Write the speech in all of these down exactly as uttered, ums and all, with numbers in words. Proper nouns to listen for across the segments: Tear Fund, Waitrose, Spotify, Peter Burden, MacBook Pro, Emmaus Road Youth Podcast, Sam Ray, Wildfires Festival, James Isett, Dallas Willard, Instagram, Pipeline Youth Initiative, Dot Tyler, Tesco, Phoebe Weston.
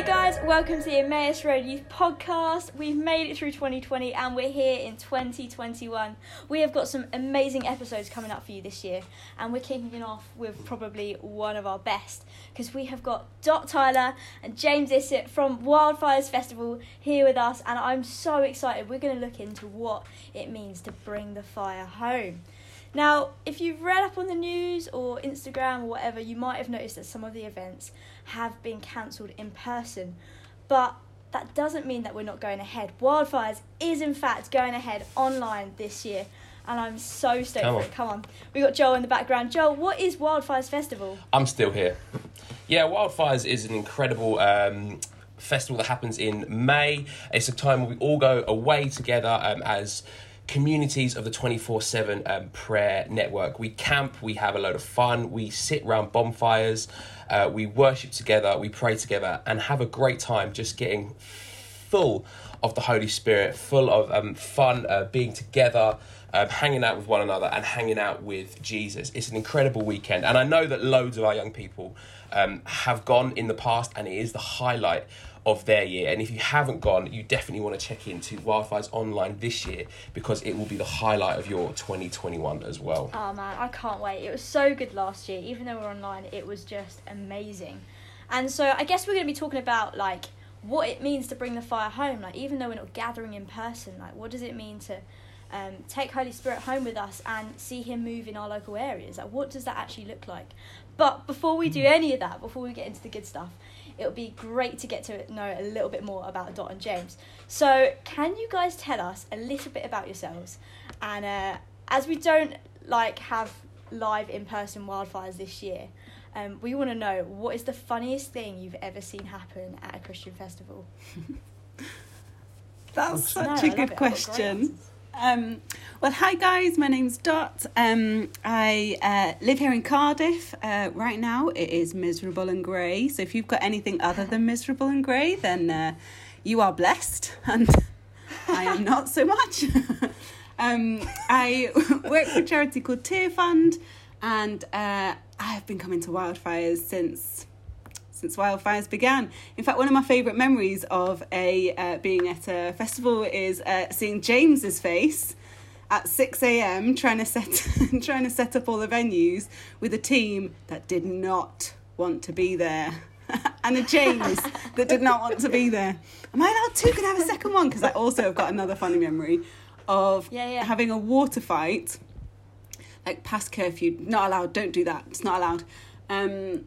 Hey guys, welcome to the Emmaus Road Youth Podcast. We've made it through twenty twenty and we're here in twenty twenty-one. We have got some amazing episodes coming up for you this year, and we're kicking it off with probably one of our best because we have got Dot Tyler and James Isett from Wildfires Festival here with us, and I'm so excited. We're going to look into what it means to bring the fire home. Now, if you've read up on the news or Instagram or whatever, you might have noticed that some of the events have been cancelled in person. But that doesn't mean that we're not going ahead. Wildfires is, in fact, going ahead online this year. And I'm so stoked Come for it. Come on. We've got Joel in the background. Joel, what is Wildfires Festival? I'm still here. Yeah, Wildfires is an incredible Um, festival that happens in May. It's a time where we all go away together um, as communities of the twenty-four seven um, prayer network. We camp, we have a load of fun, we sit round bonfires, uh, we worship together, we pray together, and have a great time just getting full of the Holy Spirit, full of um, fun, uh, being together, um, hanging out with one another and hanging out with Jesus. It's an incredible weekend. And I know that loads of our young people um, have gone in the past, and it is the highlight of their year. And if you haven't gone, you definitely want to check into Wildfires Online this year, because it will be the highlight of your twenty twenty-one as well. Oh man, I can't wait. It was so good last year. Even though we're online, it was just amazing. And so I guess we're going to be talking about like what it means to bring the fire home. Like even though we're not gathering in person, like what does it mean to um, take Holy Spirit home with us and see him move in our local areas? Like what does that actually look like? But before we do any of that, before we get into the good stuff, it would be great to get to know a little bit more about Dot and James. So can you guys tell us a little bit about yourselves? And uh, as we don't like have live in-person Wildfires this year, um, we want to know what is the funniest thing you've ever seen happen at a Christian festival? That's no, such a good question. Um, well, hi guys, my name's Dot. Um, I uh, live here in Cardiff. Uh, right now it is miserable and grey, so if you've got anything other than miserable and grey, then uh, you are blessed, and I am not so much. um, I work for a charity called Tear Fund, and uh, I have been coming to Wildfires since... since Wildfires began. In fact, one of my favourite memories of a uh, being at a festival is uh, seeing James's face at six a.m. trying to set trying to set up all the venues with a team that did not want to be there, and a James that did not want to be there. Am I allowed to? Can I have a second one? Because I also have got another funny memory of yeah, yeah. having a water fight, like past curfew. Not allowed. Don't do that. It's not allowed. Um,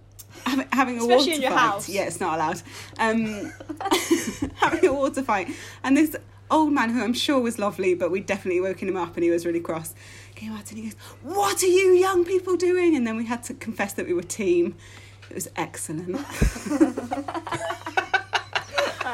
having a Especially water in your fight house. Yeah, it's not allowed. Um having a water fight, and this old man who I'm sure was lovely, but we'd definitely woken him up and he was really cross, came out and he goes, "What are you young people doing?" And then we had to confess that we were team. It was excellent. I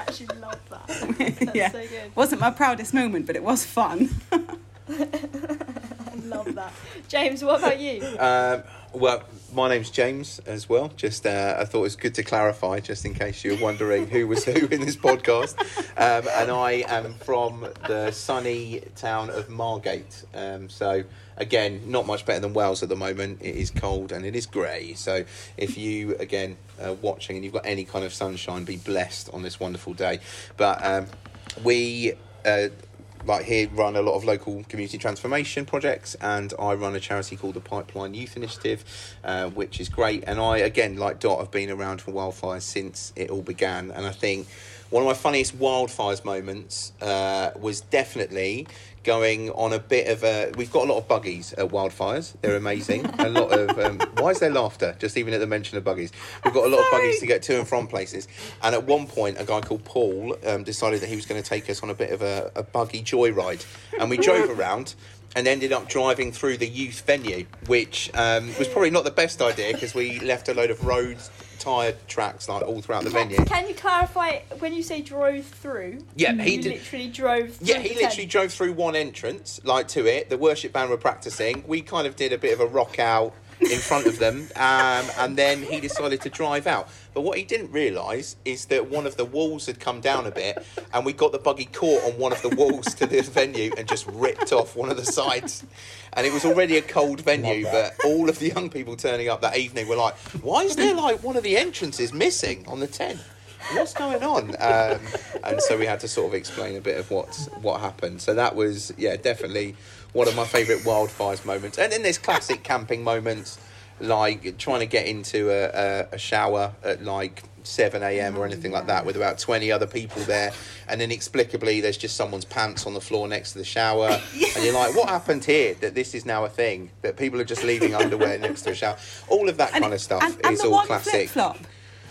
actually love that. That's yeah. so good. Wasn't my proudest moment, but it was fun. I love that. James, what about you? Um Well, my name's James as well. Just uh, I thought it was good to clarify, just in case you were wondering who was who in this podcast. Um, and I am from the sunny town of Margate. Um, so, again, not much better than Wales at the moment. It is cold and it is grey. So if you, again, are watching and you've got any kind of sunshine, be blessed on this wonderful day. But um, we... Uh, Like here, run a lot of local community transformation projects, and I run a charity called the Pipeline Youth Initiative, uh, which is great. And I, again, like Dot, have been around for Wildfires since it all began. And I think one of my funniest Wildfires moments uh, was definitely going on a bit of a... We've got a lot of buggies at Wildfires. They're amazing. A lot of... Um, why is there laughter? Just even at the mention of buggies. We've got a lot Sorry. of buggies to get to and from places. And at one point, a guy called Paul um, decided that he was going to take us on a bit of a, a buggy joyride. And we drove around and ended up driving through the youth venue, which um, was probably not the best idea because we left a load of roads... Tire tracks like all throughout the venue. Can you clarify when you say drove through? Yeah, he did, literally drove. Through yeah, he literally tent. drove through one entrance, like to it. The worship band were practicing. We kind of did a bit of a rock out in front of them, um, and then he decided to drive out. But what he didn't realise is that one of the walls had come down a bit, and we got the buggy caught on one of the walls to the venue and just ripped off one of the sides. And it was already a cold venue, but all of the young people turning up that evening were like, "Why is there like one of the entrances missing on the tent?" what's going on? Um, and so we had to sort of explain a bit of what what happened. So that was, yeah, definitely one of my favourite wildfires moments. And then there's classic camping moments, like trying to get into a, a, a shower at like seven a.m. or anything like that with about twenty other people there, and inexplicably there's just someone's pants on the floor next to the shower. Yes. And you're like, what happened here, that this is now a thing, that people are just leaving underwear next to a shower, all of that and, kind of stuff and, and is all classic.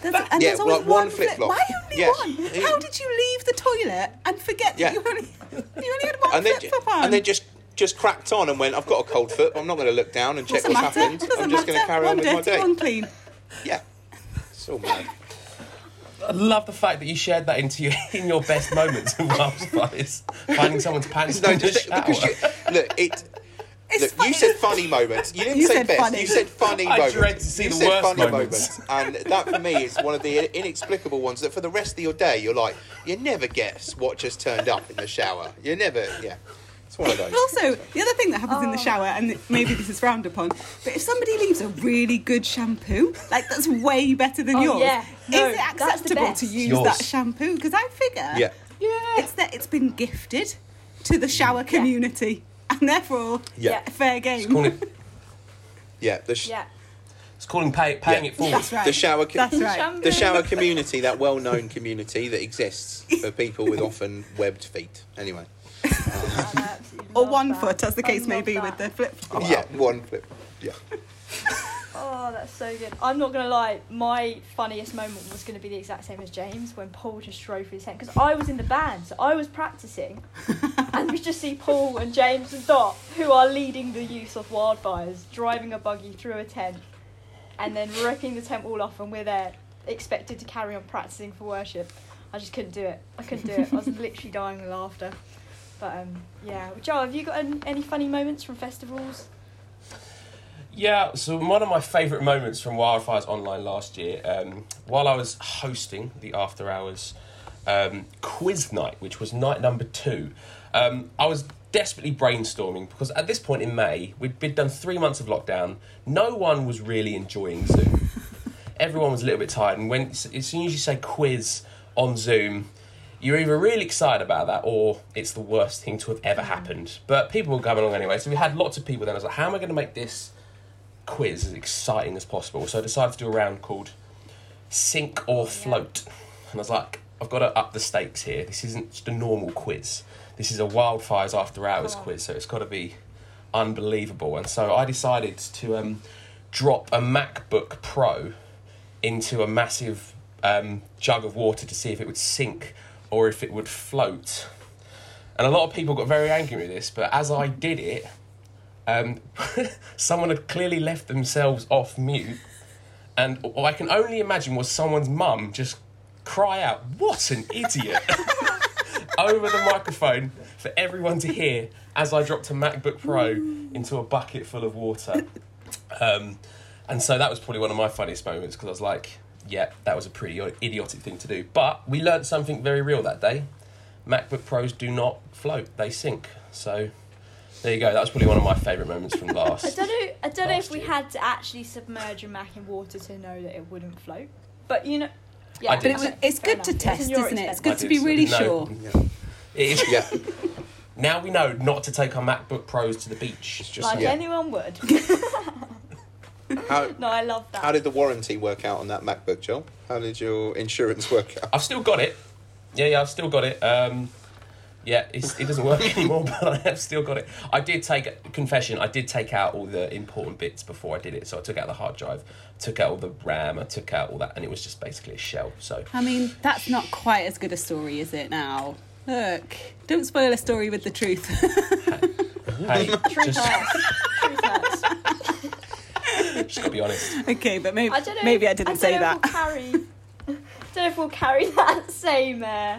There's, but, and yeah, there's always like one, one flip-flop. Flip. Why only yes. one? How did you leave the toilet and forget yeah. that you only, you only had one and flip-flop ju- on? And then just just cracked on and went, I've got a cold foot, I'm not going to look down and check Doesn't what's matter. happened. Doesn't I'm just going to carry one on with my day. One clean. Yeah. It's all mad. I love the fact that you shared that into your, in your best moments of wildfires. Finding someone's pants no, in the shower. You, look, it... It's Look, funny. You said funny moments. You didn't you say said best. Funny. You said funny I moments. I dread to see you the said worst funny moments. moments. And that, for me, is one of the inexplicable ones that for the rest of your day, you're like, you never guess what just turned up in the shower. You never, yeah. It's one of those. Also, the other thing that happens oh. in the shower, and maybe this is frowned upon, but if somebody leaves a really good shampoo, like that's way better than oh, yours, yeah. no, is it acceptable to use yours. that shampoo? Because I figure yeah. Yeah. it's that it's been gifted to the shower community. Yeah. And therefore, yeah. fair game. It's calling, yeah, the sh- yeah, it's calling pay, paying yeah. it forward. That's right. The shower, co- That's right. the shower community, that well-known community that exists for people with often webbed feet. Anyway, oh, or one that. foot, as the case may be, that. with the flip. Oh, wow. Yeah, one flip. Yeah. Oh, that's so good. I'm not going to lie, my funniest moment was going to be the exact same as James, when Paul just strode through his tent, because I was in the band, so I was practising, and we just see Paul and James and Dot, who are leading the use of wildfires, driving a buggy through a tent, and then ripping the tent all off, and we're there, expected to carry on practising for worship. I just couldn't do it. I couldn't do it. I was literally dying of laughter. But, um, yeah. Joel, have you got any funny moments from festivals? Yeah, so one of my favourite moments from Wildfires Online last year, um, while I was hosting the After Hours um, quiz night, which was night number two, um, I was desperately brainstorming, because at this point in May, we'd been done three months of lockdown, no one was really enjoying Zoom. Everyone was a little bit tired, and when as soon as you say quiz on Zoom, you're either really excited about that or it's the worst thing to have ever happened. But people were coming along anyway, so we had lots of people then. I was like, how am I going to make this quiz as exciting as possible? So I decided to do a round called Sink or Float, yeah. and I was like, I've got to up the stakes here. This isn't just a normal quiz, this is a Wildfires After Hours oh. quiz, so it's got to be unbelievable. And so I decided to um drop a MacBook Pro into a massive um jug of water to see if it would sink or if it would float, and a lot of people got very angry with this, but as I did it, Um, someone had clearly left themselves off mute, and all I can only imagine was someone's mum just cry out, "What an idiot!" over the microphone for everyone to hear as I dropped a MacBook Pro into a bucket full of water. Um, and so that was probably one of my funniest moments, because I was like, yeah, that was a pretty idiotic thing to do. But we learned something very real that day. MacBook Pros do not float, they sink. So... there you go. That was probably one of my favourite moments from last. I don't know. I don't know if we year. had to actually submerge a Mac in water to know that it wouldn't float. But you know, yeah. But it was, it's good enough. to test, isn't it? It's good I to be really no. sure. Yeah. It is. Yeah. Now we know not to take our MacBook Pros to the beach. It's just like yeah. anyone would. How, no, I love that. How did the warranty work out on that MacBook, Joel? How did your insurance work out? I've still got it. Yeah, yeah, I've still got it. Um, Yeah, it's, it doesn't work anymore, but I have still got it. I did take, confession, I did take out all the important bits before I did it. So I took out the hard drive, took out all the RAM, I took out all that, and it was just basically a shell. So I mean, that's not quite as good a story, is it now? Look, don't spoil a story with the truth. Hey, hey, truth hurts. Truth hurts. Just gotta be honest. Okay, but maybe I, don't know, maybe I didn't I don't say know that. If we'll carry, I don't know if we'll carry that same... Uh,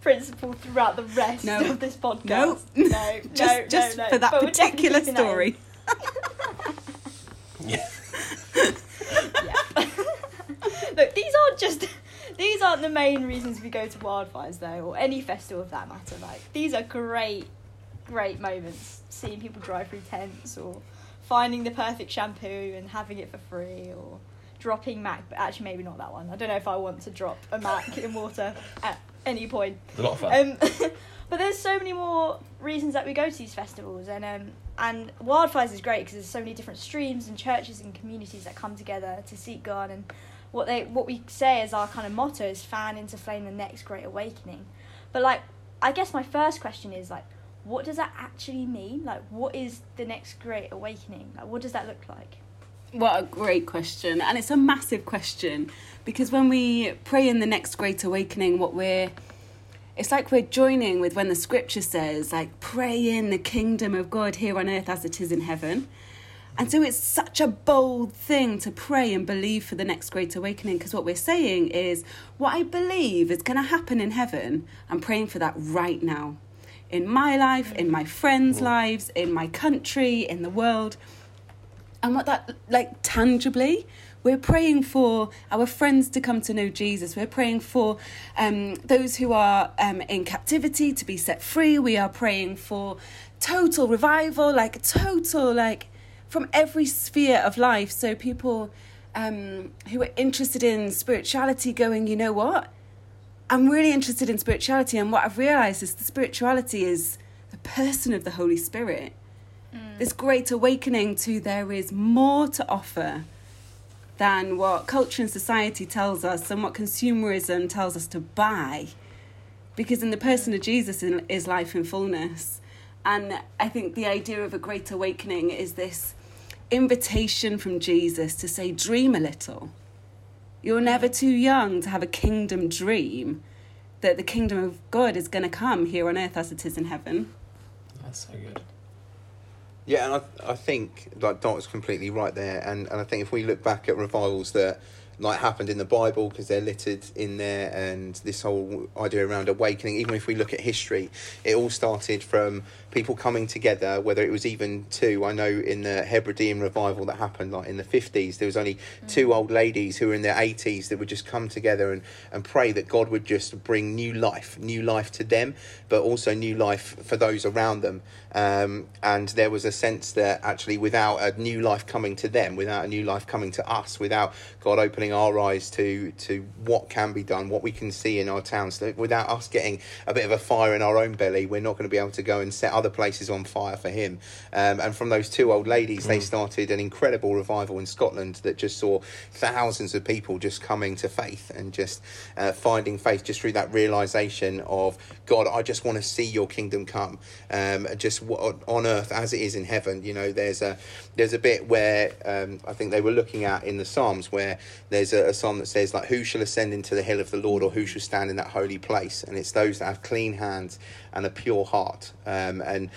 principle throughout the rest no. of this podcast. No, no, just, no, just no, no. for that but particular story. yeah. yeah. Look, these aren't just these aren't the main reasons we go to wildfires though, or any festival of that matter. Like these are great, great moments. Seeing people drive through tents, or finding the perfect shampoo and having it for free, or dropping Mac, but actually maybe not that one. I don't know if I want to drop a Mac in water at any point. It's a lot of fun. Um, but there's so many more reasons that we go to these festivals, and um, and Wildfires is great because there's so many different streams and churches and communities that come together to seek God, and what they what we say as our kind of motto is fan into flame the next great awakening. But like, I guess my first question is like, what does that actually mean? Like, what is the next great awakening? Like, what does that look like? What a great question. And it's a massive question, because when we pray in the next great awakening, what we're, it's like we're joining with when the scripture says, like, pray in the kingdom of God here on earth as it is in heaven. And so it's such a bold thing to pray and believe for the next great awakening, because what we're saying is, what I believe is going to happen in heaven, I'm praying for that right now. In my life, in my friends' lives, in my country, in the world. And what that, like, tangibly, we're praying for our friends to come to know Jesus. We're praying for um, those who are um, in captivity to be set free. We are praying for total revival, like total, like, from every sphere of life. So people um, who are interested in spirituality going, you know what? I'm really interested in spirituality, and what I've realised is the spirituality is the person of the Holy Spirit. Mm. This great awakening to there is more to offer than what culture and society tells us and what consumerism tells us to buy. Because in the person of Jesus is life in fullness. And I think the idea of a great awakening is this invitation from Jesus to say, dream a little. You're never too young to have a kingdom dream that the kingdom of God is going to come here on earth as it is in heaven. That's so good. Yeah, and I I think like Dot was completely right there, and, and I think if we look back at revivals that like happened in the Bible, because they're littered in there, and this whole idea around awakening, even if we look at history, it all started from people coming together, whether it was even two. I know in the Hebridean revival that happened like in the fifties, there was only mm. two old ladies who were in their eighties that would just come together and, and pray that God would just bring new life, new life to them, but also new life for those around them. Um, and there was a sense that actually without a new life coming to them, without a new life coming to us, without God opening our eyes to to what can be done, what we can see in our towns, so without us getting a bit of a fire in our own belly, we're not going to be able to go and set other places on fire for him. Um, and from those two old ladies, mm. they started an incredible revival in Scotland that just saw thousands of people just coming to faith and just uh, finding faith just through that realization of, God, I just want to see your kingdom come, um, just w- on earth as it is in heaven. You know, there's a there's a bit where um, I think they were looking at in the Psalms where there's a, a psalm that says, like, who shall ascend into the hill of the Lord, or who shall stand in that holy place? And it's those that have clean hands and a pure heart, um, and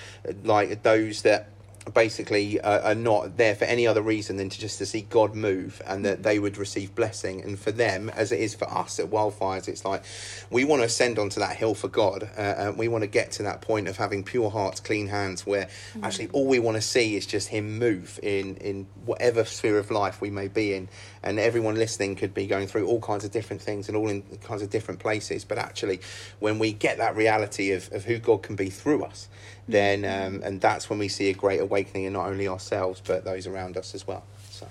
like those that basically uh, are not there for any other reason than to just to see God move, and that they would receive blessing. And for them, as it is for us at Wildfires, it's like we want to ascend onto that hill for God, uh, and we want to get to that point of having pure hearts, clean hands, where mm. actually all we want to see is just him move in in whatever sphere of life we may be in. And everyone listening could be going through all kinds of different things and all in kinds of different places, but actually when we get that reality of, of who God can be through us, then um, and that's when we see a great awakening in not only ourselves but those around us as well. So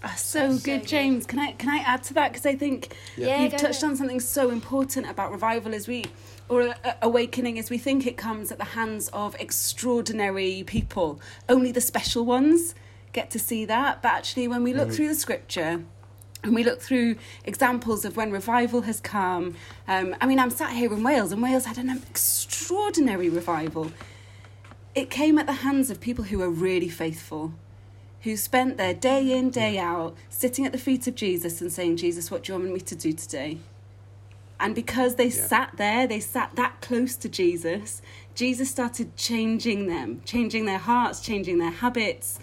that's so that's good, so James. Good. Can I can I add to that? Because I think yeah. Yeah, you've touched ahead. on something so important about revival as we or uh, awakening is we think it comes at the hands of extraordinary people. Only the special ones get to see that. But actually, when we look mm. through the scripture, and we look through examples of when revival has come. Um, I mean, I'm sat here in Wales, and Wales had an extraordinary revival. It came at the hands of people who were really faithful, who spent their day in, day out, sitting at the feet of Jesus and saying, Jesus, what do you want me to do today? And because they yeah. sat there, they sat that close to Jesus, Jesus started changing them, changing their hearts, changing their habits.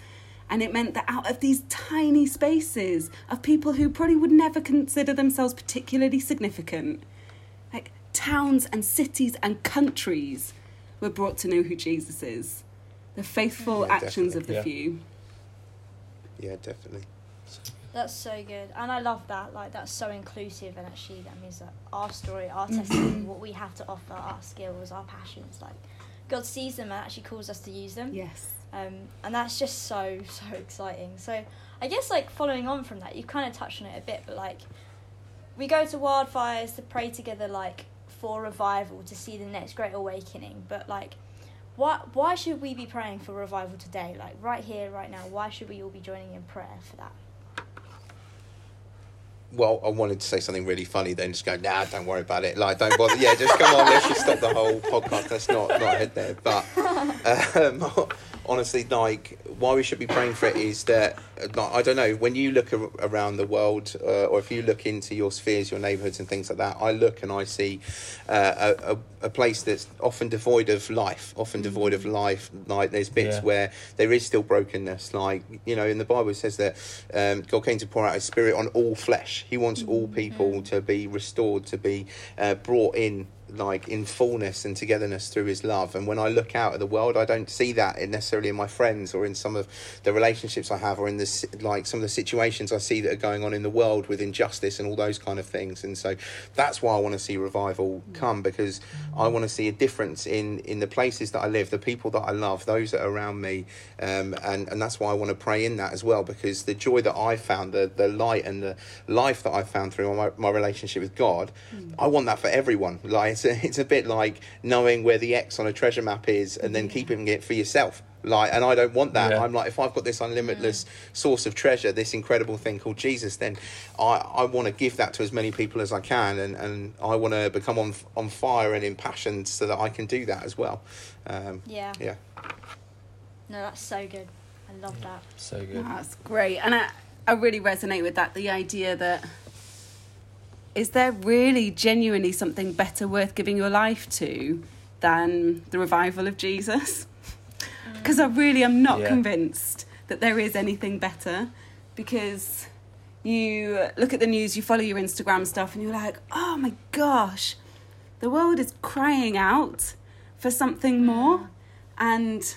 And it meant that out of these tiny spaces of people who probably would never consider themselves particularly significant, like towns and cities and countries were brought to know who Jesus is. The faithful yeah, actions definitely. of the yeah. few. Yeah, definitely. That's so good. And I love that. Like, that's so inclusive. And actually, that means that our story, our testimony, what we have to offer, our skills, our passions, like, God sees them and actually calls us to use them. Yes. Um, and that's just so, so exciting. So I guess, like, following on from that, you kind of touched on it a bit, but, like, we go to Wildfires to pray together, like, for revival, to see the next great awakening. But, like, why, why should we be praying for revival today? Like, right here, right now, why should we all be joining in prayer for that? Well, I wanted to say something really funny, then just go, nah, don't worry about it. Like, don't bother. Yeah, just come on, let's just stop the whole podcast. That's not, not head there. But um, honestly, like, why we should be praying for it is that, like, I don't know, when you look ar- around the world, uh, or if you look into your spheres, your neighbourhoods and things like that, I look and I see uh, a, a a place that's often devoid of life, often devoid of life. Like, there's bits yeah. where there is still brokenness. Like, you know, in the Bible it says that um, God came to pour out his spirit on all flesh. He wants all people yeah. to be restored, to be uh, brought in, like, in fullness and togetherness through his love. And when I look out at the world, I don't see that necessarily in my friends or in some of the relationships I have, or in the, like, some of the situations I see that are going on in the world with injustice and all those kind of things. And so that's why I want to see revival come, because I want to see a difference in in the places that I live, the people that I love, those that are around me, um, and and that's why I want to pray in that as well, because the joy that I found, the the light and the life that I found through my, my relationship with God, mm. I want that for everyone. Like, It's a, it's a bit like knowing where the X on a treasure map is and then keeping it for yourself. Like, and I don't want that. Yeah. I'm like, if I've got this unlimitless yeah. source of treasure, this incredible thing called Jesus, then I, I want to give that to as many people as I can, and, and I want to become on on fire and impassioned so that I can do that as well. Um, yeah. Yeah. No, that's so good. I love that. So good. That's great. And I, I really resonate with that, the idea that, is there really genuinely something better worth giving your life to than the revival of Jesus? Because I really am not yeah. convinced that there is anything better, because you look at the news, you follow your Instagram stuff, and you're like, oh my gosh, the world is crying out for something more. And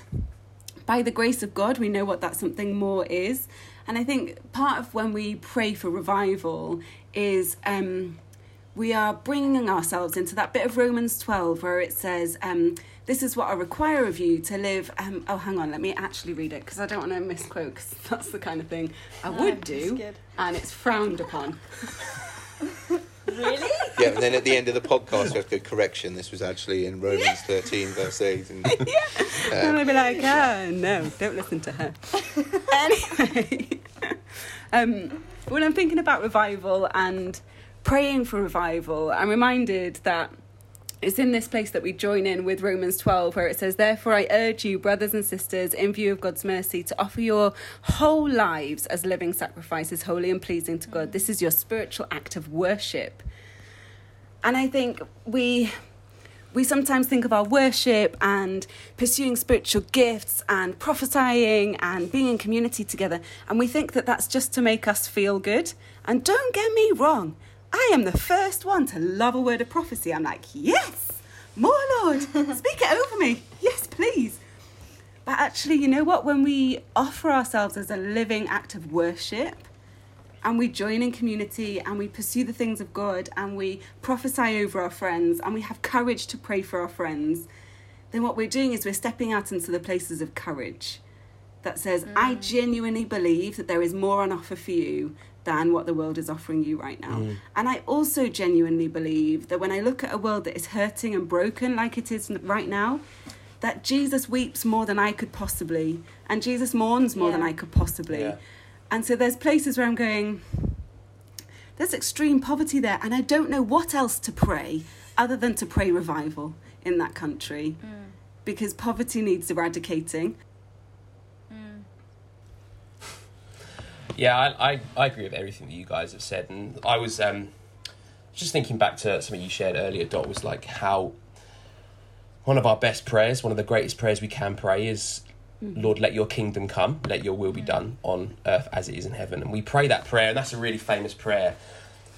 by the grace of God, we know what that something more is. And I think part of when we pray for revival is um, we are bringing ourselves into that bit of Romans twelve where it says, um, this is what I require of you to live. Um, oh, hang on, let me actually read it, because I don't want to misquote, because that's the kind of thing I no, would do, it's and it's frowned upon. Really? Yeah, and then at the end of the podcast, we have to go, correction, this was actually in Romans yeah. thirteen, verse eight. And, yeah, um, and I'd be like, oh, no, don't listen to her. Anyway, um, when I'm thinking about revival and praying for revival, I'm reminded that it's in this place that we join in with Romans twelve, where it says, therefore I urge you, brothers and sisters, in view of God's mercy, to offer your whole lives as living sacrifices, holy and pleasing to God. This is your spiritual act of worship. And I think we we sometimes think of our worship and pursuing spiritual gifts and prophesying and being in community together, and we think that that's just to make us feel good. And don't get me wrong, I am the first one to love a word of prophecy. I'm like, yes, more, Lord, speak it over me. Yes, please. But actually, you know what? When we offer ourselves as a living act of worship, and we join in community, and we pursue the things of God, and we prophesy over our friends, and we have courage to pray for our friends, then what we're doing is we're stepping out into the places of courage that says, mm. I genuinely believe that there is more on offer for you than what the world is offering you right now. Mm. And I also genuinely believe that when I look at a world that is hurting and broken like it is right now, that Jesus weeps more than I could possibly, and Jesus mourns more yeah. than I could possibly. Yeah. And so there's places where I'm going, there's extreme poverty there, and I don't know what else to pray other than to pray revival in that country, mm. because poverty needs eradicating. Yeah, I, I I agree with everything that you guys have said, and I was um, just thinking back to something you shared earlier, Dot, was like how one of our best prayers, one of the greatest prayers we can pray is, mm. Lord, let your kingdom come, let your will be done on earth as it is in heaven. And we pray that prayer, and that's a really famous prayer.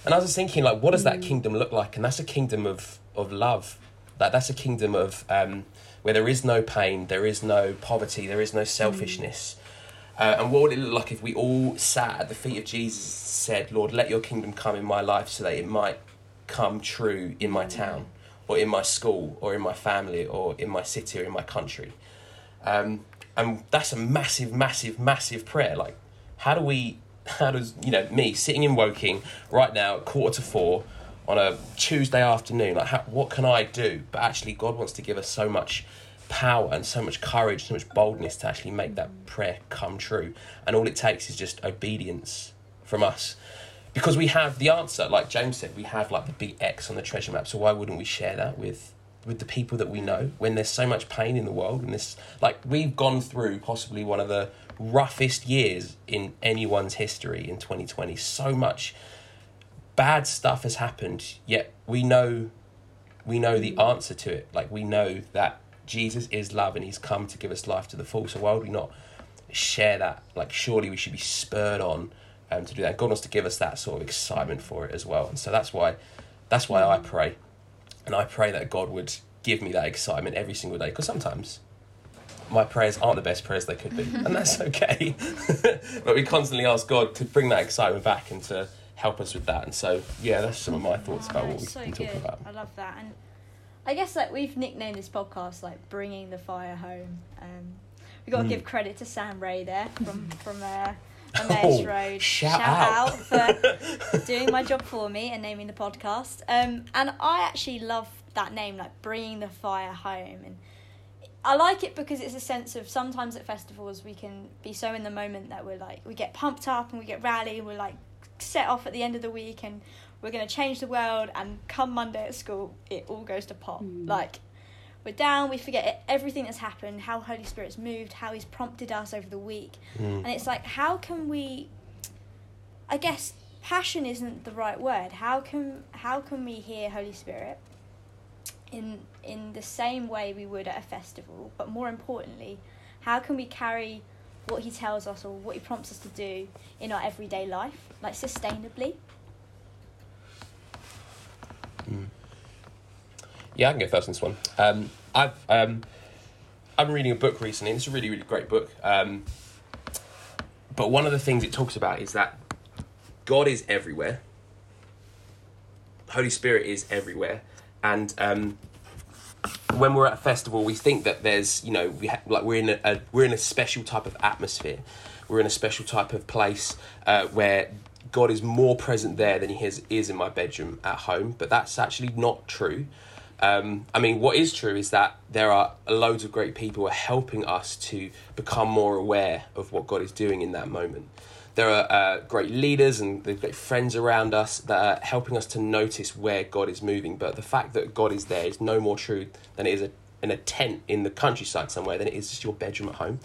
And I was just thinking, like, what does that kingdom look like? And that's a kingdom of, of love. That That's a kingdom of um, where there is no pain, there is no poverty, there is no selfishness. Mm. Uh, and what would it look like if we all sat at the feet of Jesus and said, Lord, let your kingdom come in my life so that it might come true in my town or in my school or in my family or in my city or in my country. Um, And that's a massive, massive, massive prayer. Like, how do we, how does, you know, me sitting in Woking right now at quarter to four on a Tuesday afternoon, like, how, what can I do? But actually, God wants to give us so much power and so much courage, so much boldness to actually make that prayer come true. And all it takes is just obedience from us. Because we have the answer. Like James said, we have, like, the big X on the treasure map. So why wouldn't we share that with with the people that we know when there's so much pain in the world? And this, like, we've gone through possibly one of the roughest years in anyone's history in twenty twenty. So much bad stuff has happened, yet we know we know the answer to it. Like, we know that Jesus is love and he's come to give us life to the full. So why would we not share that? Like, surely we should be spurred on um, to do that. God wants to give us that sort of excitement for it as well. And so that's why that's why I pray. And I pray that God would give me that excitement every single day, because sometimes my prayers aren't the best prayers they could be, and that's okay. But we constantly ask God to bring that excitement back and to help us with that. And so, yeah, that's some of my thoughts about what we've so been talking good. about. I love that. And I guess, like, we've nicknamed this podcast, like, Bringing the Fire Home. Um, we've got to mm. give credit to Sam Ray there from, from uh, Emmaus oh, Road. Shout, shout out. out for doing my job for me and naming the podcast. Um, and I actually love that name, like, Bringing the Fire Home. And I like it because it's a sense of, sometimes at festivals we can be so in the moment that we're like, we get pumped up and we get rally, we're like set off at the end of the week and we're going to change the world, and come Monday at school it all goes to pot. Mm. Like, we're down, we forget it, everything that's happened, how Holy Spirit's moved, how he's prompted us over the week. Mm. And it's like, how can we, I guess passion isn't the right word, how can how can we hear Holy Spirit in in the same way we would at a festival, but more importantly, how can we carry what he tells us or what he prompts us to do in our everyday life, like, sustainably? Mm. Yeah, I can go first on this one. Um, I've um, I'm reading a book recently, and it's a really, really great book. Um, but one of the things it talks about is that God is everywhere. Holy Spirit is everywhere. And um, when we're at a festival, we think that there's, you know, we ha- like we're in a, a we're in a special type of atmosphere, we're in a special type of place uh, where God is more present there than He is, is in my bedroom at home. But that's actually not true. Um, I mean, what is true is that there are loads of great people who are helping us to become more aware of what God is doing in that moment. There are uh, great leaders and great friends around us that are helping us to notice where God is moving. But the fact that God is there is no more true than it is a, in a tent in the countryside somewhere than it is just your bedroom at home.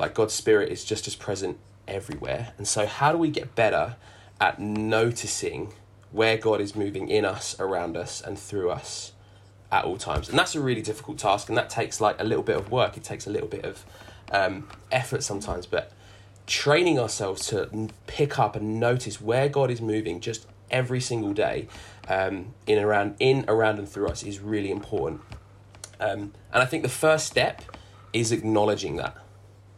Like, God's Spirit is just as present everywhere. And so how do we get better at noticing where God is moving in us, around us, and through us at all times? And that's a really difficult task, and that takes, like, a little bit of work. It takes a little bit of um, effort sometimes, but training ourselves to pick up and notice where God is moving just every single day um, in, around, in, around and through us is really important. Um, and I think the first step is acknowledging that.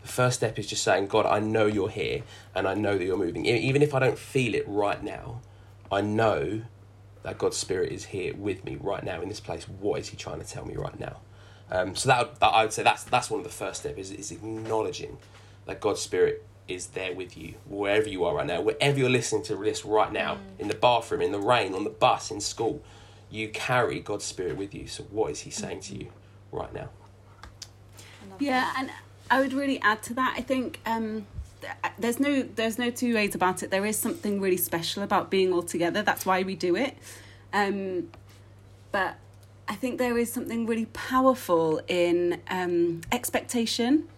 The first step is just saying, God, I know you're here and I know that you're moving. Even if I don't feel it right now, I know that God's Spirit is here with me right now in this place. What is he trying to tell me right now? Um, so that, that I would say that's that's one of the first steps is, is acknowledging that God's Spirit is there with you wherever you are right now, wherever you're listening to this right now, mm. in the bathroom, in the rain, on the bus, in school. You carry God's Spirit with you. So what is he saying to you right now? Yeah, and I would really add to that. I think um, there's no there's no two ways about it. There is something really special about being all together. That's why we do it. Um, but I think there is something really powerful in um, expectation.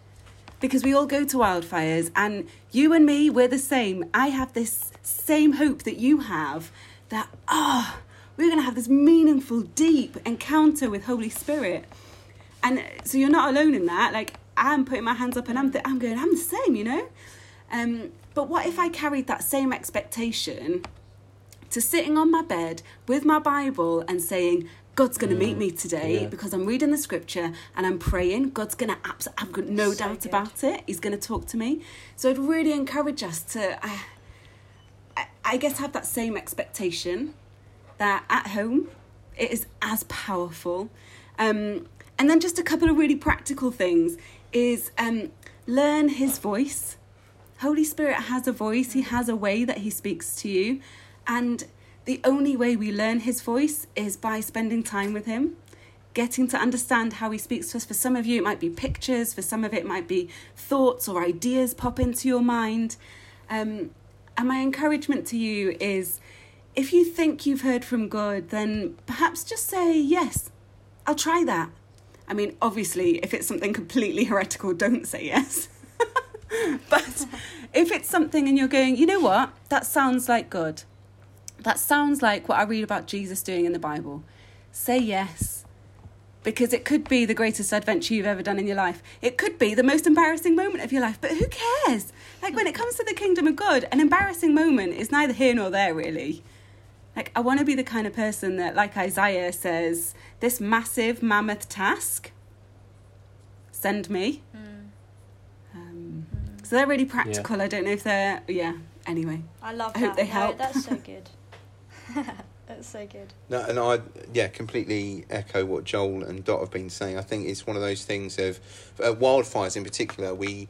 Because we all go to wildfires, and you and me, we're the same. I have this same hope that you have, that, ah, oh, we're going to have this meaningful, deep encounter with Holy Spirit. And so you're not alone in that. Like, I'm putting my hands up and I'm, th- I'm going, I'm the same, you know? Um, but what if I carried that same expectation to sitting on my bed with my Bible and saying, God's going to meet me today, yeah. because I'm reading the scripture and I'm praying. God's going to, abs- I've got no so doubt good. about it. He's going to talk to me. So I'd really encourage us to, I, I, I guess, have that same expectation that at home it is as powerful. Um, and then just a couple of really practical things is um, Learn his voice. Holy Spirit has a voice. He has a way that he speaks to you. And the only way we learn his voice is by spending time with him, getting to understand how he speaks to us. For some of you, it might be pictures. For some of it might be thoughts or ideas pop into your mind. Um, and my encouragement to you is, if you think you've heard from God, then perhaps just say, yes, I'll try that. I mean, obviously, if it's something completely heretical, don't say yes. But if it's something and you're going, you know what, that sounds like God. That sounds like what I read about Jesus doing in the Bible. Say yes, because it could be the greatest adventure you've ever done in your life. It could be the most embarrassing moment of your life, but who cares? Like, when it comes to the kingdom of God, an embarrassing moment is neither here nor there, really. Like, I want to be the kind of person that, like Isaiah says, this massive mammoth task, send me. Mm. Um, mm. So they're really practical. Yeah. I don't know if they're, yeah, anyway. I love I that. I hope they no, help. That's so good. That's so good. No, and I, yeah, completely echo what Joel and Dot have been saying. I think it's one of those things of uh, wildfires in particular. We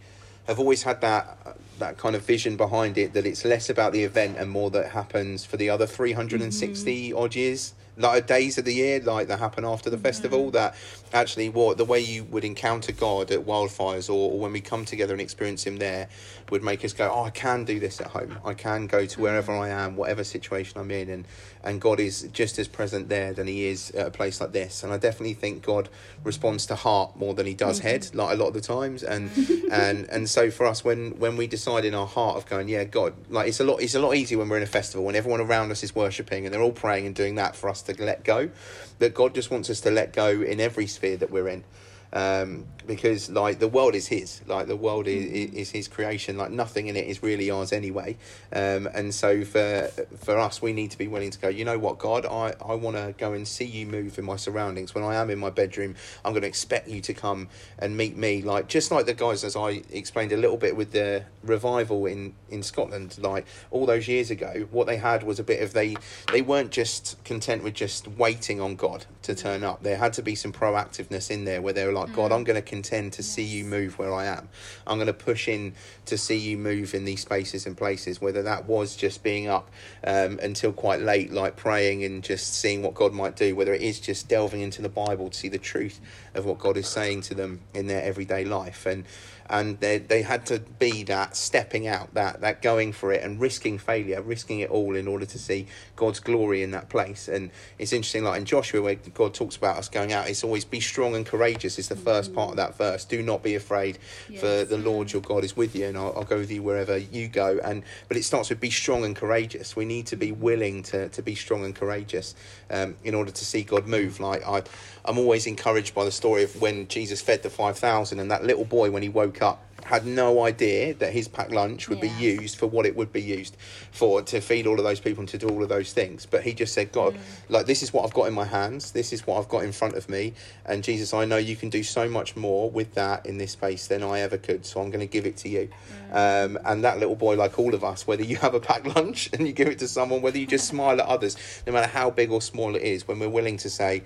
have always had that... Uh, that kind of vision behind it, that it's less about the event and more that happens for the other three hundred sixty mm-hmm. odd years, like days of the year, like that happen after the mm-hmm. festival, that actually what the way you would encounter God at wildfires or, or when we come together and experience him there would make us go, oh, I can do this at home. I can go to wherever I am, whatever situation I'm in, and and God is just as present there than he is at a place like this. And I definitely think God responds to heart more than he does mm-hmm. head, like a lot of the times. And and and so for us, when when we decide in our heart of going, yeah, God, like it's a lot it's a lot easier when we're in a festival when everyone around us is worshipping and they're all praying and doing that, for us to let go. That God just wants us to let go in every sphere that we're in, um because like the world is his, like the world is, is, is his creation, like nothing in it is really ours anyway, um and so for for us, we need to be willing to go, you know what, God, I I want to go and see you move in my surroundings. When I am in my bedroom, I'm going to expect you to come and meet me, like just like the guys, as I explained a little bit with the revival in in Scotland, like all those years ago, what they had was a bit of, they they weren't just content with just waiting on God to turn up. There had to be some proactiveness in there where they were like, God, I'm going to contend to yes. see you move where I am. I'm going to push in to see you move in these spaces and places, whether that was just being up um, until quite late, like praying and just seeing what God might do, whether it is just delving into the Bible to see the truth of what God is saying to them in their everyday life. And and they they had to be that stepping out, that that going for it and risking failure, risking it all in order to see God's glory in that place. And it's interesting, like in Joshua, where God talks about us going out, it's always be strong and courageous is the mm-hmm. first part of that verse. Do not be afraid, yes. for the Lord your God is with you, and I'll, I'll go with you wherever you go. And but it starts with be strong and courageous. We need to be willing to to be strong and courageous um, in order to see God move. Like I, I'm always encouraged by the story of when Jesus fed the five thousand, and that little boy, when he woke up, had no idea that his packed lunch would yeah. be used for what it would be used for, to feed all of those people and to do all of those things. But he just said, God, mm. like, this is what I've got in my hands, this is what I've got in front of me, and Jesus, I know you can do so much more with that in this space than I ever could, so I'm going to give it to you. mm. Um and that little boy, like all of us, whether you have a packed lunch and you give it to someone, whether you just smile at others, no matter how big or small it is, when we're willing to say,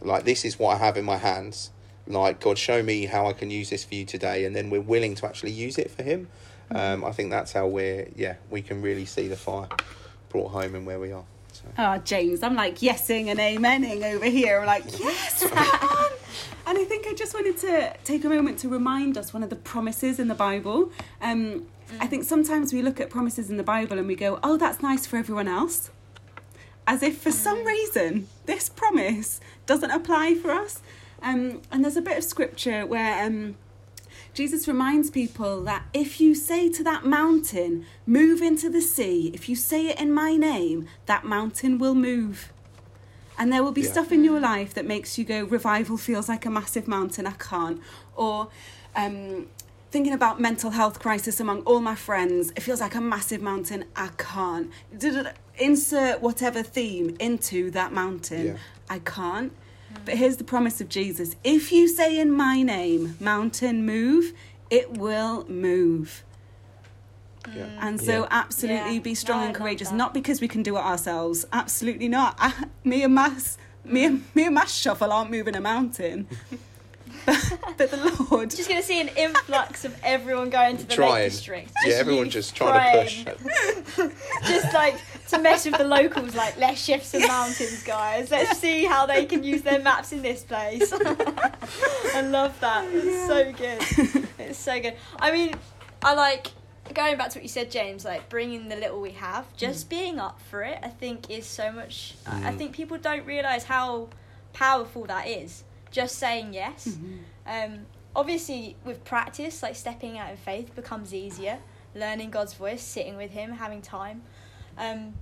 like, this is what I have in my hands, like, God, show me how I can use this for you today, and then we're willing to actually use it for him. um I think that's how we're yeah we can really see the fire brought home and where we are. So. Oh, James, I'm like yesing and amening over here. I'm like, yes, come on. And I think I just wanted to take a moment to remind us one of the promises in the Bible. um I think sometimes we look at promises in the Bible and we go, oh, that's nice for everyone else, as if for some reason this promise doesn't apply for us. Um, and there's a bit of scripture where um, Jesus reminds people that if you say to that mountain, move into the sea, if you say it in my name, that mountain will move. And there will be yeah. stuff in your life that makes you go, revival feels like a massive mountain, I can't. Or um, thinking about mental health crisis among all my friends, it feels like a massive mountain, I can't. Insert whatever theme into that mountain, yeah. I can't. But here's the promise of Jesus. If you say in my name, mountain move, it will move. Yeah. And so yeah. absolutely yeah. be strong no, and courageous, not because we can do it ourselves. Absolutely not. I, me and Mass, me and, me and Mass Shuffle aren't moving a mountain. but the Lord. Just going to see an influx of everyone going to the trying. Lake District. Yeah, everyone just trying to push. Just like to mess with the locals, like, let's shift some mountains, guys. Let's see how they can use their maps in this place. I love that. It's yeah. so good. It's so good. I mean, I like... Going back to what you said, James, like bringing the little we have, just mm. being up for it, I think is so much. Mm. I think people don't realise how powerful that is. Just saying yes. Mm-hmm. Um, obviously, with practice, like stepping out in faith becomes easier. Learning God's voice, sitting with Him, having time. Um,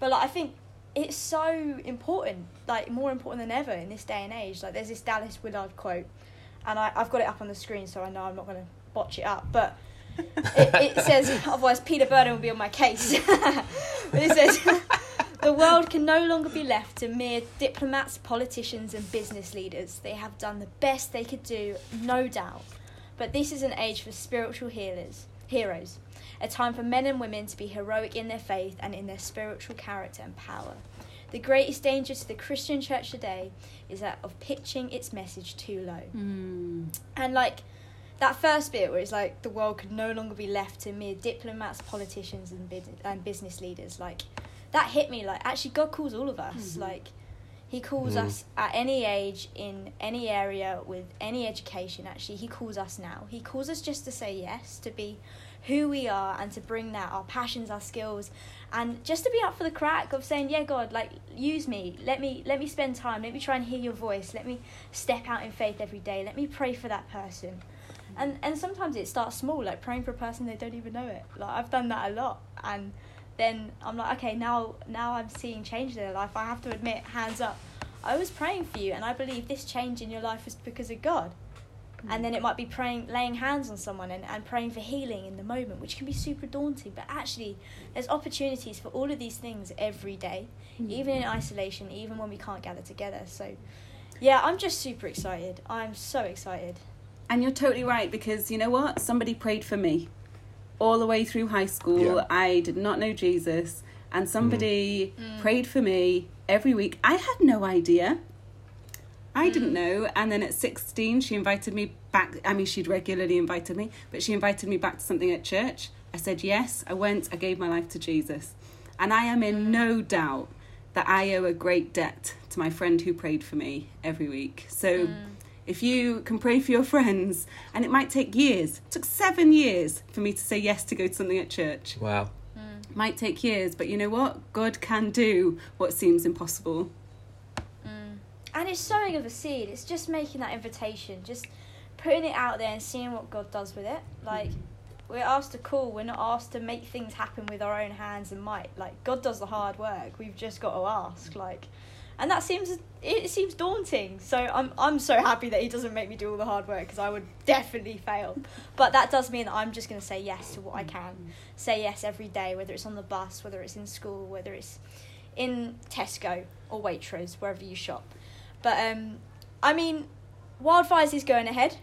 but like, I think it's so important, like more important than ever in this day and age. Like, there's this Dallas Willard quote, and I, I've got it up on the screen, so I know I'm not going to botch it up, but. It, it says, otherwise Peter Burden will be on my case. But it says, the world can no longer be left to mere diplomats, politicians and business leaders. They have done the best they could do, no doubt. But this is an age for spiritual healers, heroes, a time for men and women to be heroic in their faith and in their spiritual character and power. The greatest danger to the Christian church today is that of pitching its message too low. Mm. And like, that first bit where it's like the world could no longer be left to mere diplomats, politicians and, bid- and business leaders, like that hit me. Like, actually God calls all of us. Mm-hmm. Like He calls mm. us at any age, in any area, with any education. Actually He calls us now. He calls us just to say yes, to be who we are and to bring that, our passions, our skills, and just to be up for the crack of saying, yeah, God, like, use me. Let me let me spend time. Let me try and hear your voice. Let me step out in faith every day. Let me pray for that person. And and sometimes it starts small, like praying for a person they don't even know it. Like, I've done that a lot, and then I'm like, okay, now now I'm seeing change in their life. I have to admit, hands up, I was praying for you, and I believe this change in your life was because of God. Mm-hmm. And then it might be praying, laying hands on someone and, and praying for healing in the moment, which can be super daunting. But actually, there's opportunities for all of these things every day, mm-hmm. even in isolation, even when we can't gather together. So, yeah, I'm just super excited. I'm so excited. And you're totally right, because you know what? Somebody prayed for me all the way through high school. Yeah. I did not know Jesus, and somebody mm. prayed for me every week. I had no idea. I mm. didn't know. And then at sixteen, she invited me back. I mean, she'd regularly invited me, but she invited me back to something at church. I said yes. I went. I gave my life to Jesus. And I am in no doubt that I owe a great debt to my friend who prayed for me every week. So... Mm. If you can pray for your friends, and it might take years. It took seven years for me to say yes to go to something at church. Wow. Mm. Might take years, but you know what? God can do what seems impossible. Mm. And it's sowing of a seed. It's just making that invitation, just putting it out there and seeing what God does with it. Like, we're asked to call. We're not asked to make things happen with our own hands and might. Like, God does the hard work. We've just got to ask, like... And that seems it seems daunting. So I'm I'm so happy that He doesn't make me do all the hard work, because I would definitely fail. But that does mean that I'm just going to say yes to what I can. Say yes every day, whether it's on the bus, whether it's in school, whether it's in Tesco or Waitrose, wherever you shop. But um, I mean, Wildfires is going ahead.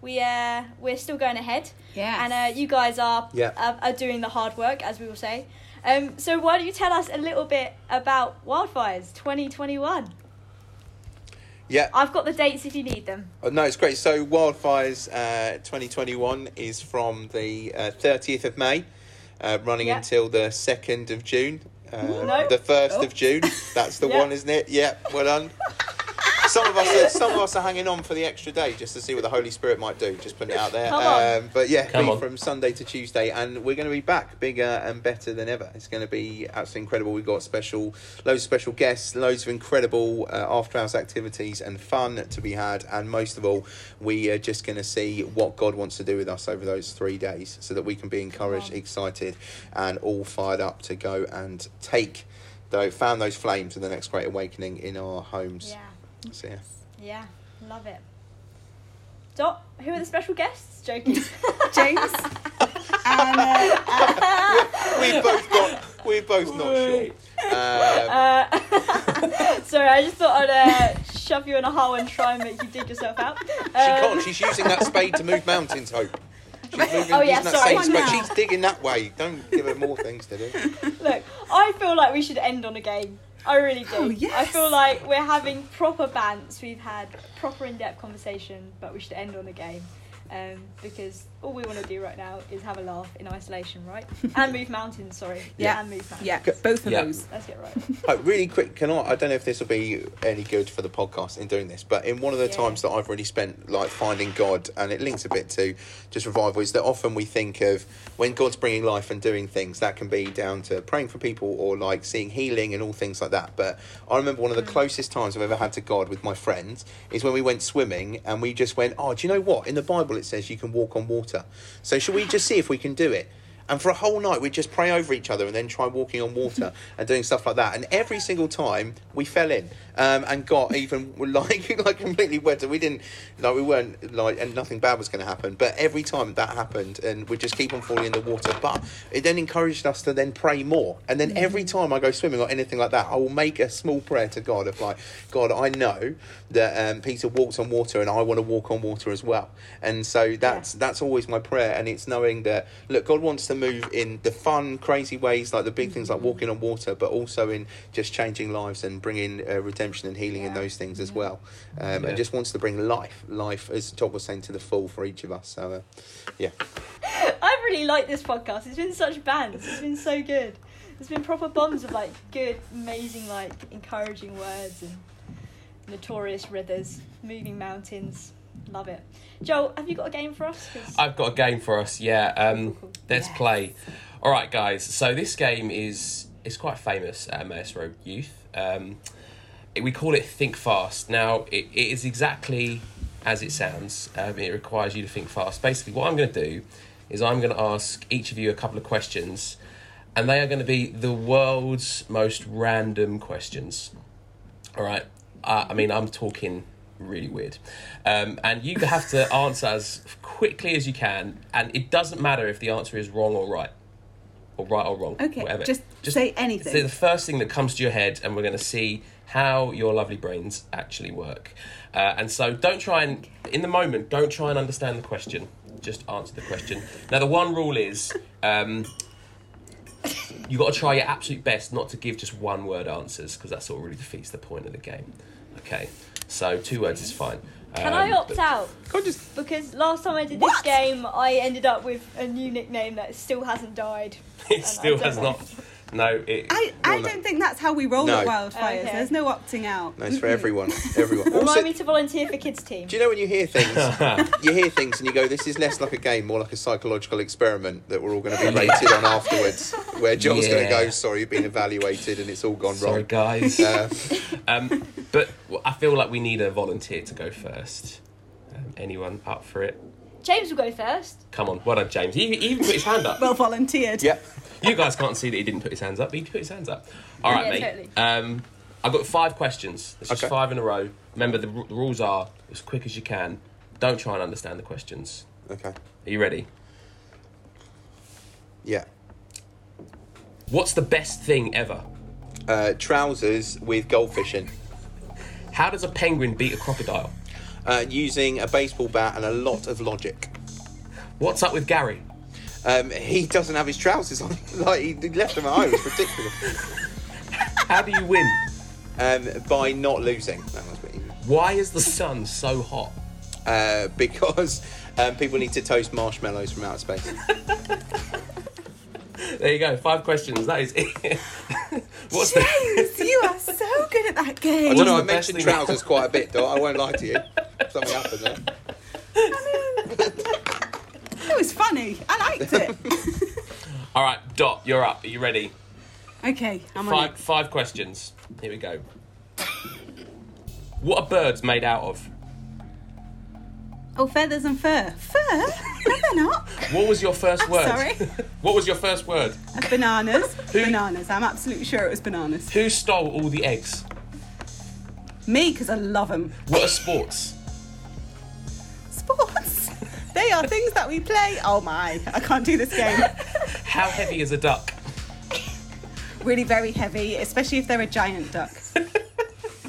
We uh we're still going ahead. Yeah. And uh, you guys are yeah. uh, are doing the hard work, as we will say. Um, so why don't you tell us a little bit about Wildfires twenty twenty-one? Yeah. I've got the dates if you need them. Oh, no, it's great. So Wildfires uh, twenty twenty-one is from the uh, thirtieth of May, uh, running yeah. until the second of June. Uh, no. The first oh. of June. That's the yeah. one, isn't it? Yeah, well done. Some of us, are, some of us are hanging on for the extra day just to see what the Holy Spirit might do. Just putting it out there. Um, but yeah, be from Sunday to Tuesday, and we're going to be back bigger and better than ever. It's going to be absolutely incredible. We've got special, loads of special guests, loads of incredible uh, after-hours activities and fun to be had. And most of all, we are just going to see what God wants to do with us over those three days, so that we can be encouraged, excited, and all fired up to go and take, though, fan those flames of the next great awakening in our homes. Yeah. So, yeah. yeah, love it. Dot, who are the special guests? Joking. James. and, uh, uh, we, we're both not, we're both not sure. Um, uh, sorry, I just thought I'd uh, shove you in a hole and try and make you dig yourself out. Um, she can't, she's using that spade to move mountains, Hope. She's moving, oh yeah, sorry. She's digging that way. Don't give her more things to do. Look, I feel like we should end on a game. I really do. Oh, yes. I feel like we're having proper bants. We've had proper in-depth conversation, but we should end on a game. Um, because all we want to do right now is have a laugh in isolation, right? And move mountains, sorry. Yeah. And move mountains. Yeah, both of yeah. those. Let's get right. Right. Really quick, can I, I don't know if this will be any good for the podcast in doing this, but in one of the yeah. times that I've really spent, like, finding God, and it links a bit to just revival, is that often we think of when God's bringing life and doing things, that can be down to praying for people or, like, seeing healing and all things like that. But I remember one of the mm. closest times I've ever had to God with my friends is when we went swimming, and we just went, oh, do you know what? In the Bible, it says you can walk on water, so should we just see if we can do it? And for a whole night we just pray over each other and then try walking on water and doing stuff like that, and every single time we fell in um and got even like like completely wet, and we didn't like we weren't like and nothing bad was going to happen, but every time that happened and we just keep on falling in the water. But it then encouraged us to then pray more, and then every time I go swimming or anything like that, I will make a small prayer to God of like, God, I know that um Peter walked on water and I want to walk on water as well. And so that's yeah. that's always my prayer, and it's knowing that look, God wants to move in the fun, crazy ways, like the big things like walking on water, but also in just changing lives and bringing uh, redemption and healing yeah. in those things yeah. as well. Um, yeah. And just wants to bring life, life, as Todd was saying, to the full for each of us. So, uh, yeah. I really like this podcast. It's been such bands. It's been so good. There's been proper bombs of like good, amazing, like encouraging words and notorious rivers, moving mountains. Love it. Joel, have you got a game for us? Cause... I've got a game for us, yeah. Um, cool. Let's yes. play. All right, guys. So this game is it's quite famous at Emmaus Road Youth. Um, it, we call it Think Fast. Now, it, it is exactly as it sounds. Um, it requires you to think fast. Basically, what I'm going to do is I'm going to ask each of you a couple of questions, and they are going to be the world's most random questions. All right. Uh, I mean, I'm talking... really weird, um, and you have to answer as quickly as you can, and it doesn't matter if the answer is wrong or right, or right or wrong. Okay, whatever. Just, just say anything. Say the first thing that comes to your head, and we're going to see how your lovely brains actually work. Uh, and so, don't try and in the moment, don't try and understand the question. Just answer the question. Now, the one rule is um, you got to try your absolute best not to give just one word answers, because that sort of really defeats the point of the game. Okay. So two words is fine. Can um, I opt out? Can't just... Because last time I did what? this game, I ended up with a new nickname that still hasn't died. It still has know. not. No. It, I, I don't think that's how we roll no. at Wildfires. Okay. There's no opting out. No, it's for everyone. everyone. Also, remind me to volunteer for kids' team. Do you know when you hear things? You hear things and you go, this is less like a game, more like a psychological experiment that we're all going to be rated on afterwards, where Joel's yeah. going to go, sorry, you've been evaluated and it's all gone sorry, wrong. Sorry, guys. Uh, um, but I feel like we need a volunteer to go first. Um, anyone up for it? James will go first. Come on, well done, James. He, he even put his hand up. Well volunteered. Yep. You guys can't see that he didn't put his hands up, but he put his hands up. All right, yeah, mate. Totally. Um, I've got five questions. It's okay. Just five in a row. Remember, the, r- the rules are as quick as you can. Don't try and understand the questions. Okay. Are you ready? Yeah. What's the best thing ever? Uh, trousers with goldfish in. How does a penguin beat a crocodile? Uh, using a baseball bat and a lot of logic. What's up with Gary? Um, he doesn't have his trousers on. Like, he left them at home. It's ridiculous. How do you win? Um, by not losing. That must be. Why is the sun so hot? Uh, because um, people need to toast marshmallows from outer space. There you go. Five questions. That is it. What's James, the... you are so good at that game. I don't know. I mentioned trousers that... quite a bit, though. I won't lie to you. Something happened there. It was funny. I liked it. All right, Dot, you're up. Are you ready? Okay, I'm five, on. Five questions. Here we go. What are birds made out of? Oh, feathers and fur. Fur? No, they're not. What was your first I'm word? Sorry. What was your first word? Bananas. Who? Bananas. I'm absolutely sure it was bananas. Who stole all the eggs? Me, because I love them. What are sports? Sports? They are things that we play. Oh my, I can't do this game. How heavy is a duck? Really very heavy, especially if they're a giant duck.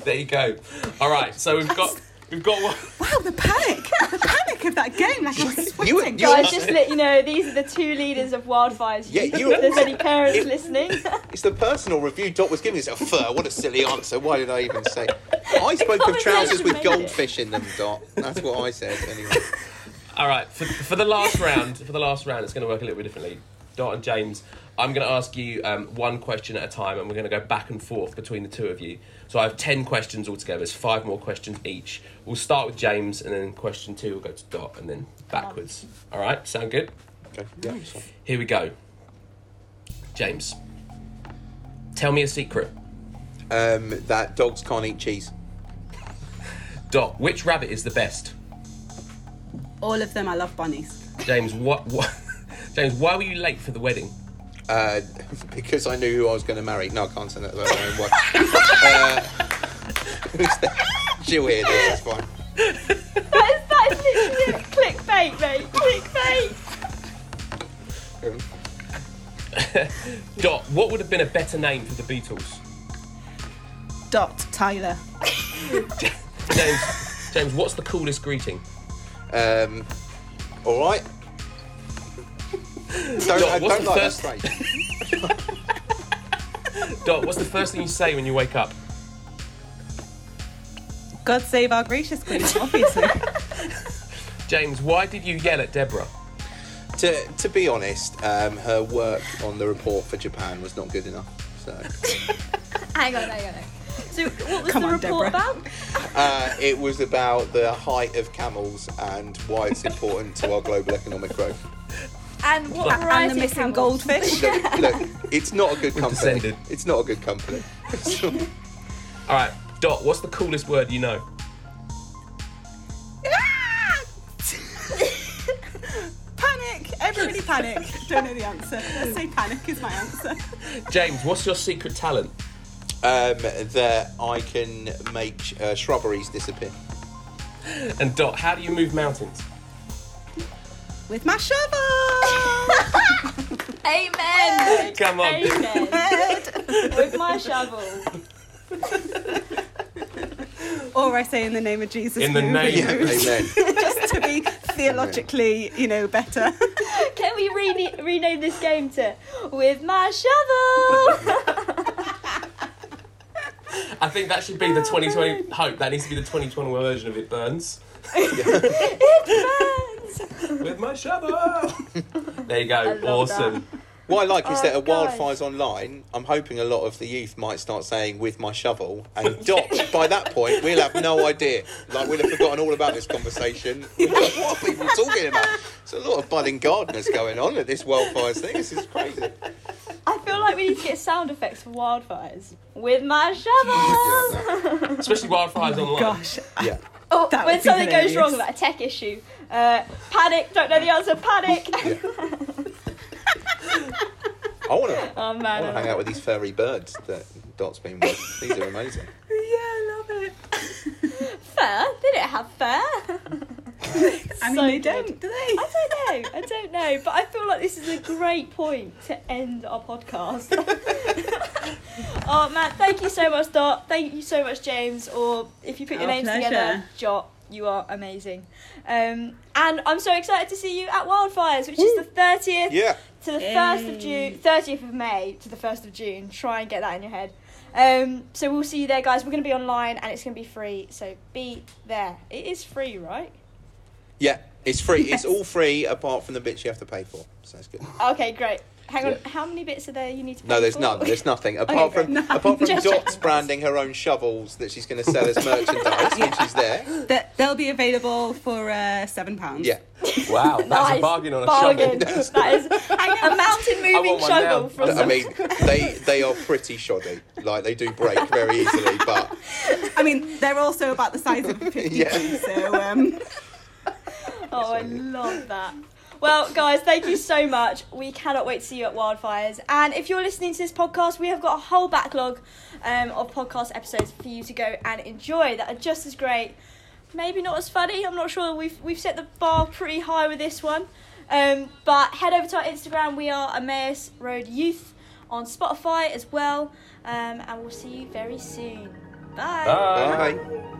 There you go. All right, so we've got We've got one. Wow, the panic. The panic of that game. Like, I'm sweating. You, you Guys, just let you know, these are the two leaders of Wildfires. Yeah, you, if there's any parents it, listening. It's the personal review Dot was giving herself. Fur, what a silly answer. Why did I even say? I spoke of trousers with goldfish it. in them, Dot. That's what I said, anyway. All right, for, for the last round, for the last round, it's going to work a little bit differently. Dot and James, I'm going to ask you um, one question at a time, and we're going to go back and forth between the two of you. So I have ten questions altogether. It's five more questions each. We'll start with James, and then question two will go to Dot, and then backwards. All right, sound good? Okay. Nice. Here we go. James, tell me a secret. Um, that dogs can't eat cheese. Dot, which rabbit is the best? All of them. I love bunnies. James, what? what James, why were you late for the wedding? Uh, because I knew who I was going to marry. No, I can't say that. uh, She'll hear this, that's fine. That is, that is literally clickbait, mate. Clickbait. Dot, what would have been a better name for the Beatles? Dot Tyler. James, James, what's the coolest greeting? Um, all right. Don't, Dot, what's don't the like first... that Dot, what's the first thing you say when you wake up? God save our gracious queen, obviously. James, why did you yell at Deborah? To to be honest, um, her work on the report for Japan was not good enough. So. hang on, hang on. So what was Come the on, report Deborah. about? Uh, it was about the height of camels and why it's important to our global economic growth. And what and variety the missing goldfish? Look, look, it's not a good company. It's not a good company. So. All right, Dot, what's the coolest word you know? Panic. Everybody panic. Don't know the answer. Let's say panic is my answer. James, what's your secret talent? Um, that I can make uh, shrubberies disappear. And Dot, how do you move mountains? With my shovel! Amen! Come on. Amen. With my shovel. Or I say in the name of Jesus. In the name of Jesus. Just to be theologically, you know, better. Can we re- rename this game to With My Shovel? I think that should be the twenty twenty hope. That needs to be the twenty twenty version of It Burns. It burns! With my shovel! There you go, awesome. That. What I like oh, is that at Wildfires Online, I'm hoping a lot of the youth might start saying, with my shovel, and Dot, by that point, we'll have no idea. Like, we'll have forgotten all about this conversation. We'll like, what are people talking about? There's a lot of budding gardeners going on at this Wildfires thing. This is crazy. I feel like we need to get sound effects for Wildfires. With my shovel! Yeah, especially Wildfires oh Online. Gosh. Yeah. Oh, that when something hilarious. goes wrong, about like a tech issue. Uh, panic, don't know the answer, panic! Yeah. I want to oh, hang out with these furry birds that Dot's been with. These are amazing. Yeah, I love it. Fur? They don't have fur. I mean, so they don't, good. do they? I don't know, I don't know. But I feel like this is a great point to end our podcast. Oh, man, thank you so much, Dot. Thank you so much, James. Or if you put your oh, names pleasure. together, Jot, you are amazing. Um, and I'm so excited to see you at Wildfires, which Ooh. is the thirtieth yeah. to the Yay. first of June, thirtieth of May to the first of June. Try and get that in your head. Um, so we'll see you there, guys. We're going to be online and it's going to be free. So be there. It is free, right? Yeah, it's free. Yes. It's all free apart from the bits you have to pay for. So that's good. Okay, great. Hang on, yeah. How many bits are there you need to pay for? No, there's for? none. There's nothing. Apart okay, from no. apart from Dot's branding her own shovels that she's going to sell as merchandise, yeah. which is there. That, they'll be available for uh, seven pounds. Yeah. Wow, that's that a bargain on a bargain. shovel. That is a mountain-moving shovel. Now. From I mean, they, they are pretty shoddy. Like, they do break very easily, but... I mean, they're also about the size of fifty yeah. so... Um... Oh, I love that. Well, guys, thank you so much. We cannot wait to see you at Wildfires. And if you're listening to this podcast, we have got a whole backlog um, of podcast episodes for you to go and enjoy that are just as great. Maybe not as funny. I'm not sure. We've we've set the bar pretty high with this one. Um, but head over to our Instagram. We are Emmaus Road Youth on Spotify as well. Um, and we'll see you very soon. Bye. Bye. Bye.